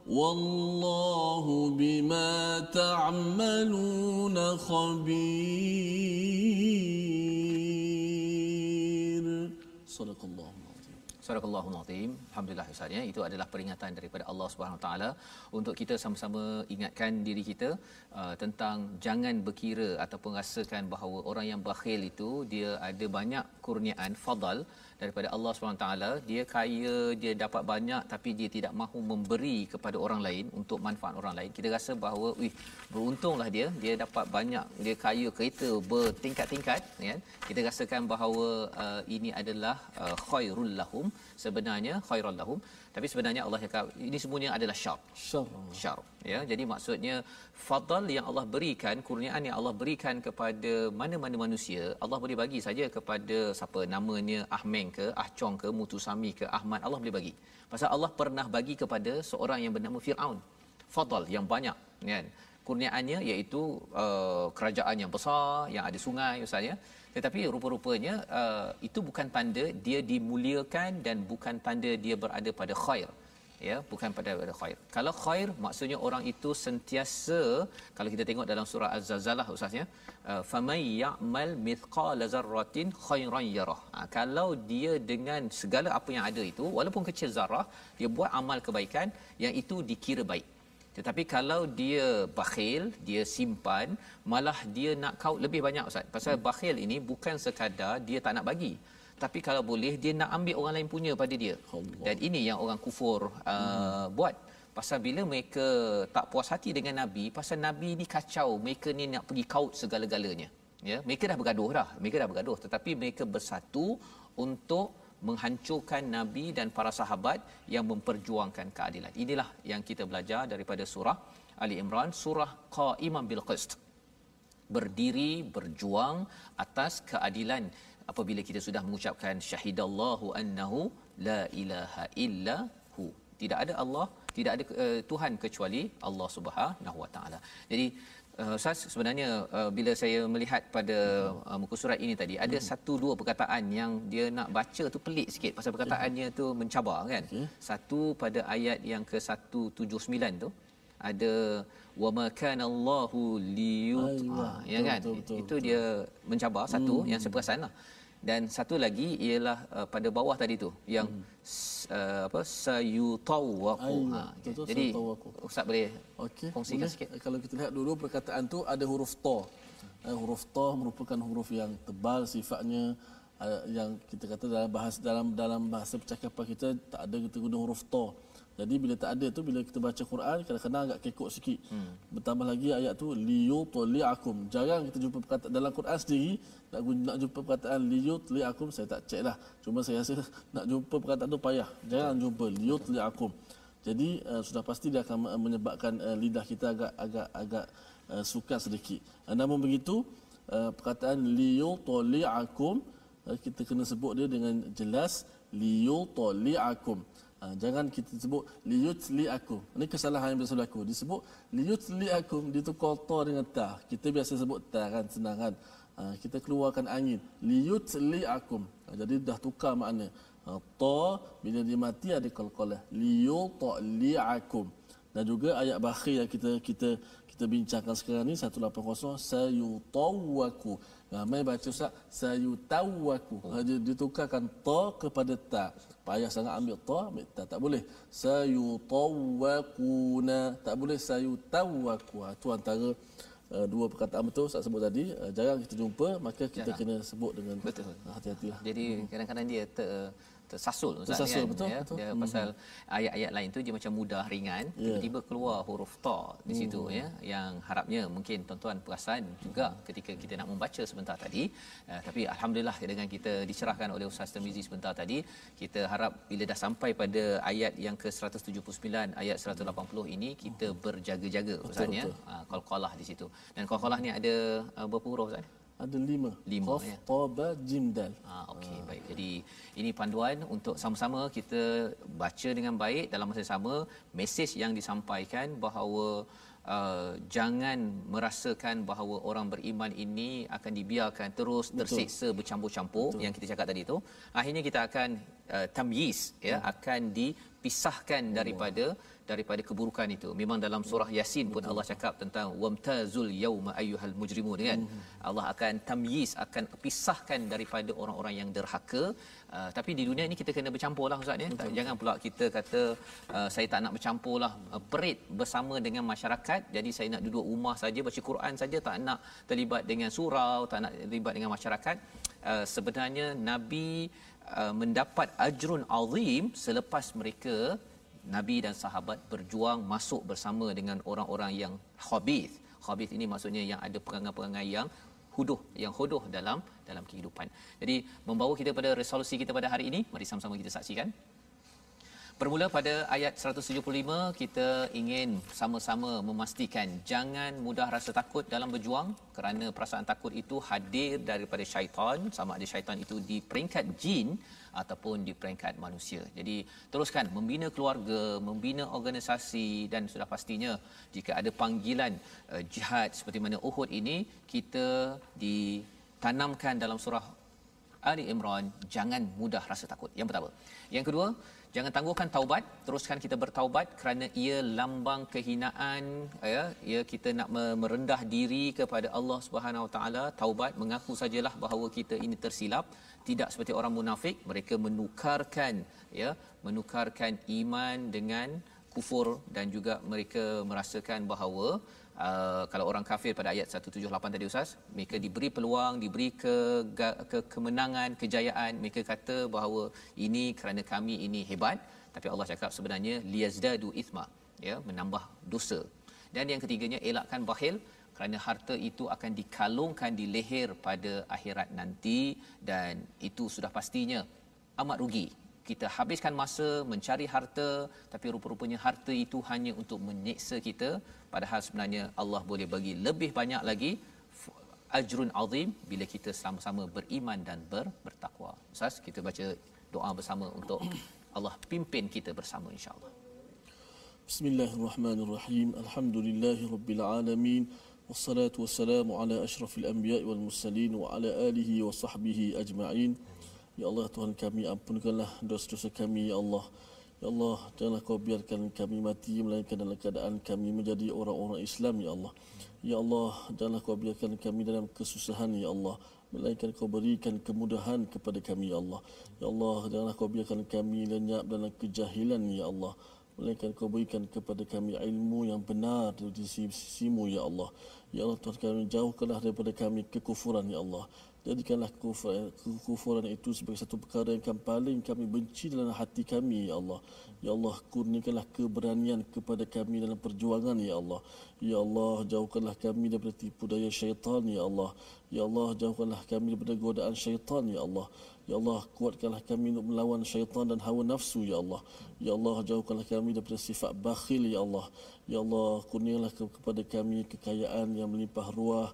والله بما تعملون خبير. صدق الله. Sadaqallahul Azim. Alhamdulillah Ustaz ya. Itu adalah peringatan daripada Allah Subhanahu Wa Taala untuk kita sama-sama ingatkan diri kita uh, tentang jangan berkira ataupun rasakan bahawa orang yang bakhil itu dia ada banyak kurniaan fadal daripada Allah Subhanahu Wa Taala. Dia kaya, dia dapat banyak tapi dia tidak mahu memberi kepada orang lain untuk manfaat orang lain. Kita rasa bahawa wih beruntunglah dia, dia dapat banyak, dia kaya, kereta bertingkat-tingkat ya. Kita rasakan bahawa uh, ini adalah uh, khairul lahum, sebenarnya khairul lahum, tapi sebenarnya Allah cakap ini semuanya adalah syar syar syar ya. Jadi maksudnya fadal yang Allah berikan, kurniaan yang Allah berikan kepada mana-mana manusia, Allah boleh bagi saja kepada siapa namanya, Ahmeng ke, Ahchong ke, Mutusami ke, Ahmad, Allah boleh bagi. Pasal Allah pernah bagi kepada seorang yang bernama Fir'aun fadal yang banyak kan, kurniaannya iaitu uh, kerajaan yang besar yang ada sungai Ustaz ya. Tetapi rupa-rupanya uh, itu bukan tanda dia dimuliakan dan bukan tanda dia berada pada khair ya, bukan pada pada khair. Kalau khair maksudnya orang itu sentiasa, kalau kita tengok dalam surah Az-Zalzalah Ustaz ya, uh, famay ya'mal mithqala zarratin khairan yarah. Ha, kalau dia dengan segala apa yang ada itu walaupun kecil zarah dia buat amal kebaikan yang itu dikira baik. Tetapi kalau dia bakhil, dia simpan, malah dia nak kaut lebih banyak Ustaz. Pasal hmm. bakhil ini bukan sekadar dia tak nak bagi, tapi kalau boleh dia nak ambil orang lain punya pada dia. Allah. Dan ini yang orang kufur uh, hmm. buat. Pasal bila mereka tak puas hati dengan Nabi, pasal Nabi ni kacau, mereka ni nak pergi kaut segala-galanya ya. Mereka dah bergaduh dah, mereka dah bergaduh tetapi mereka bersatu untuk menghancurkan Nabi dan para sahabat yang memperjuangkan keadilan. Inilah yang kita belajar daripada surah Ali Imran, surah qaimam bil qist, berdiri berjuang atas keadilan. Apabila kita sudah mengucapkan syahidallahu annahu la ilaha illa hu, tidak ada Allah, tidak ada uh, Tuhan kecuali Allah Subhanahu Wa Taala. Jadi Uh, Ustaz, sebenarnya uh, bila saya melihat pada uh, muka surat ini tadi ada hmm. satu dua perkataan yang dia nak baca tu pelik sikit pasal perkataannya tu mencabar kan. Hmm. Satu pada ayat yang ke seratus tujuh puluh sembilan tu ada wa ma kana Allahu liyut ah, ya kan. Betul, betul, itu betul. Dia mencabar satu hmm. yang saya perasanlah. Dan satu lagi ialah uh, pada bawah tadi tu yang hmm. uh, apa sayutawaqu ha, betul, jadi sayutawaqu. Ustaz boleh okay. kongsikan boleh. Sikit kalau kita lihat dulu perkataan tu ada huruf ta. Uh, huruf ta merupakan huruf yang tebal sifatnya, uh, yang kita kata dalam bahasa dalam dalam bahasa percakapan kita tak ada, kita guna huruf ta. Jadi bila tak ada tu, bila kita baca Quran kadang-kadang agak kekok sikit. Hmm. Bertambah lagi ayat tu liyutliakum. Jarang kita jumpa perkataan dalam Quran sendiri nak guna, nak jumpa perkataan liyutliakum, saya tak check lah. Cuma saya rasa nak jumpa perkataan tu payah. Jangan hmm. jumpa liyutliakum. Jadi uh, sudah pasti dia akan menyebabkan uh, lidah kita agak agak agak uh, sukar sedikit. Uh, namun begitu uh, perkataan liyutliakum uh, kita kena sebut dia dengan jelas liyutliakum. Ha, jangan kita sebut liyutli aku. Ini kesalahan yang biasa berlaku. Disebut liyutli aku, ditukar ta dengan ta. Kita biasa sebut ta kan, senang kan. Ha, kita keluarkan angin. Liyutli aku. Ha, jadi dah tukar makna. Ha, ta bila dia mati ada qalqalah. Liyutli aku. Dan juga ayat bakhir yang kita kita kita bincangkan sekarang ni seratus lapan puluh sayutawwaku. Ramai baca Ustaz sayutawwaku. Ha, ditukarkan ta kepada ta. Payah sangat ambil ta, ambil ta tak boleh. Sayutawwakuna tak boleh, sayutawwaku. Ha, tu antara Uh, dua perkataan betul Ustaz sebut tadi, uh, jarang kita jumpa, maka kita Jangan. kena sebut dengan betul. Hati-hatilah. Jadi hmm. kadang-kadang dia ter tersasul Ustaz tersasul, kan? Betul, ya, betul. Dia hmm. pasal ayat-ayat lain tu dia macam mudah ringan, yeah. tiba-tiba keluar huruf ta di situ hmm. ya, yang harapnya mungkin tuan-tuan perasan juga ketika kita nak membaca sebentar tadi. Uh, tapi alhamdulillah dengan kita dicerahkan oleh Ustaz Tarmizi sebentar tadi, kita harap bila dah sampai pada ayat yang ke seratus tujuh puluh sembilan ayat seratus lapan puluh ini kita berjaga-jaga Ustaz ya. Uh, qalqalah di situ. Dan qalqalah ni ada uh, berapa huruf Ustaz? Ada lima. lima ya. Toba jimdal. Ah okey ah. Baik. Jadi ini panduan untuk sama-sama kita baca dengan baik, dalam masa sama mesej yang disampaikan bahawa uh, jangan merasakan bahawa orang beriman ini akan dibiarkan terus tersiksa bercampur-campur. Betul. Yang kita cakap tadi tu akhirnya kita akan uh, tamyiz ya, hmm. akan di pisahkan daripada daripada keburukan itu. Memang dalam surah Yasin pun Allah cakap tentang wamtazul yauma ayyuhal mujrimun, kan. Allah akan tamyiz, akan pisahkan daripada orang-orang yang derhaka. Uh, tapi di dunia ini kita kena bercampurlah ustaz ya. Tak, jangan pula kita kata uh, saya tak nak bercampurlah, uh, perit bersama dengan masyarakat. Jadi saya nak duduk rumah saja baca Quran saja, tak nak terlibat dengan surau, tak nak terlibat dengan masyarakat. Uh, sebenarnya Nabi uh, mendapat ajrun azim selepas mereka Nabi dan sahabat berjuang masuk bersama dengan orang-orang yang khabith. Khabith ini maksudnya yang ada perangai-perangai yang huduh, yang hodoh dalam dalam kehidupan. Jadi membawa kita pada resolusi kita pada hari ini, mari sama-sama kita saksikan. Bermula pada ayat seratus tujuh puluh lima, kita ingin sama-sama memastikan jangan mudah rasa takut dalam berjuang, kerana perasaan takut itu hadir daripada syaitan, sama ada syaitan itu di peringkat jin ataupun di peringkat manusia. Jadi teruskan membina keluarga, membina organisasi, dan sudah pastinya jika ada panggilan uh, jihad seperti mana Uhud ini, kita ditanamkan dalam surah Ali Imran, jangan mudah rasa takut. Yang pertama. Yang kedua, jangan tangguhkan taubat, teruskan kita bertaubat kerana ia lambang kehinaan, ya, ia kita nak merendah diri kepada Allah Subhanahu Wa Taala. Taubat mengaku sajalah bahawa kita ini tersilap, tidak seperti orang munafik, mereka menukarkan ya, menukarkan iman dengan kufur, dan juga mereka merasakan bahawa uh, kalau orang kafir pada ayat seratus tujuh puluh lapan tadi ustaz, mereka diberi peluang, diberi ke, ke kemenangan, kejayaan, mereka kata bahawa ini kerana kami ini hebat, tapi Allah cakap sebenarnya liyazdadu ithma, ya, menambah dosa. Dan yang ketiganya, elakkan bakhil kerana harta itu akan dikalungkan di leher pada akhirat nanti, dan itu sudah pastinya amat rugi. Kita habiskan masa mencari harta, tapi rupa-rupanya harta itu hanya untuk menyiksa kita, padahal sebenarnya Allah boleh bagi lebih banyak lagi ajrun azim bila kita sama-sama beriman dan bertakwa. Ustaz, kita baca doa bersama untuk Allah pimpin kita bersama insya-Allah. Bismillahirrahmanirrahim. Alhamdulillahirabbil alamin. Wassalatu wassalamu ala asyrafil anbiya'i wal mursalin wa ala alihi wa sahbihi ajma'in. Ya Allah Tuhan kami, ampunkanlah dosa-dosa kami ya Allah. Ya Allah, janganlah kau biarkan kami mati melainkan dalam keadaan kami menjadi orang-orang Islam ya Allah. Ya Allah, janganlah kau biarkan kami dalam kesusahan ya Allah, melainkan kau berikan kemudahan kepada kami ya Allah. Ya Allah, janganlah kau biarkan kami lenyap dalam kejahilan ya Allah, melainkan kau berikan kepada kami ilmu yang benar dari sisi-Mu ya Allah. Ya Allah Tuhan kami, jauhkanlah daripada kami kekufuran ya Allah. Jadikanlah kekufuran, kekufuran itu sebagai satu perkara yang paling kami benci dalam hati kami ya Allah. Ya Allah, kurniakanlah keberanian kepada kami dalam perjuangan ya Allah. Ya Allah, jauhkanlah kami daripada tipu daya syaitan ya Allah. Ya Allah, jauhkanlah kami daripada godaan syaitan ya Allah. Ya Allah, kuatkanlah kami untuk melawan syaitan dan hawa nafsu ya Allah. Ya Allah, jauhkanlah kami daripada sifat bakhil ya Allah. Ya Allah, kurniakanlah kepada kami kekayaan yang melimpah ruah,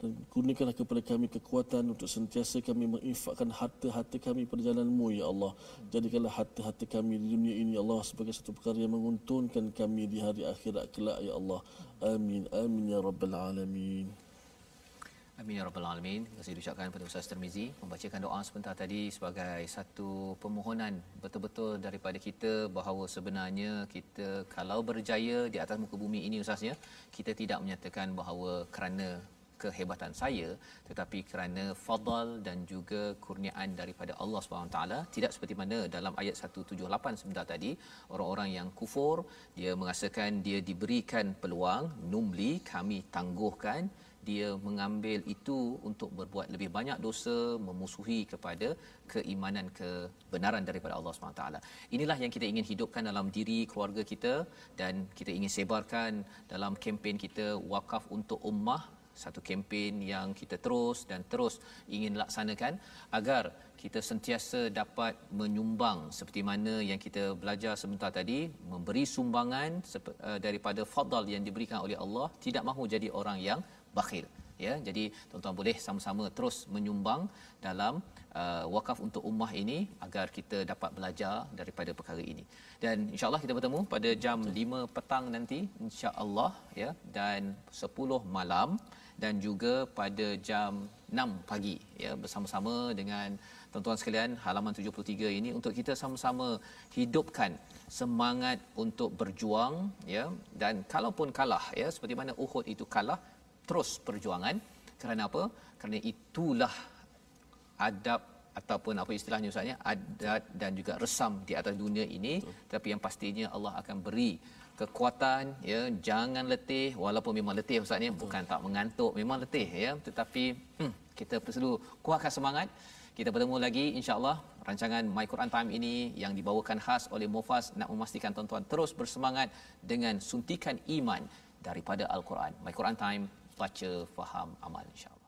dan kurniakanlah kepada kami kekuatan untuk sentiasa kami menginfakkan harta-harta kami pada jalan-Mu ya Allah. Jadikanlah harta-harta kami di dunia ini ya Allah sebagai satu perkara yang menguntungkan kami di hari akhirat kelak ya Allah. Amin, amin ya rabbal alamin. Amin ya rabbal alamin. Terima kasih diucapkan kepada Ustaz Tarmizi membacakan doa sebentar tadi sebagai satu permohonan betul-betul daripada kita bahawa sebenarnya kita kalau berjaya di atas muka bumi ini ustaz ya, kita tidak menyatakan bahawa kerana kehebatan saya, tetapi kerana fadal dan juga kurniaan daripada Allah Subhanahu Wa Taala. Tidak seperti mana dalam ayat seratus tujuh puluh lapan sebentar tadi, orang-orang yang kufur dia merasakan dia diberikan peluang, numli kami tangguhkan, dia mengambil itu untuk berbuat lebih banyak dosa, memusuhi kepada keimanan, kebenaran daripada Allah Subhanahu Wa Taala. Inilah yang kita ingin hidupkan dalam diri keluarga kita, dan kita ingin sebarkan dalam kempen kita Wakaf Untuk Ummah, satu kempen yang kita terus dan terus ingin laksanakan agar kita sentiasa dapat menyumbang seperti mana yang kita belajar sebentar tadi, memberi sumbangan daripada fadal yang diberikan oleh Allah, tidak mahu jadi orang yang bakhil ya. Jadi tuan-tuan boleh sama-sama terus menyumbang dalam uh, Wakaf Untuk Ummah ini agar kita dapat belajar daripada perkara ini. Dan insya-Allah kita bertemu pada jam lima petang nanti insya-Allah ya, dan sepuluh malam, dan juga pada jam enam pagi ya, bersama-sama dengan Tuan-tuan sekalian, halaman tujuh puluh tiga ini untuk kita sama-sama hidupkan semangat untuk berjuang, ya. Dan kalaupun kalah, ya, seperti mana Uhud itu kalah, terus perjuangan. Kerana apa? Kerana itulah adab ataupun apa istilahnya Ustaz, adat dan juga resam di atas dunia ini. Betul. Tapi yang pastinya Allah akan beri kekuatan, ya. Jangan letih, walaupun memang letih Ustaz ni, bukan tak mengantuk, memang letih, ya, tetapi hmm, kita perlu kuatkan semangat. Kita bertemu lagi insya-Allah. Rancangan My Quran Time ini yang dibawakan khas oleh Mofas nak memastikan tuan-tuan terus bersemangat dengan suntikan iman daripada Al-Quran. My Quran Time, baca, faham, amal insya-Allah.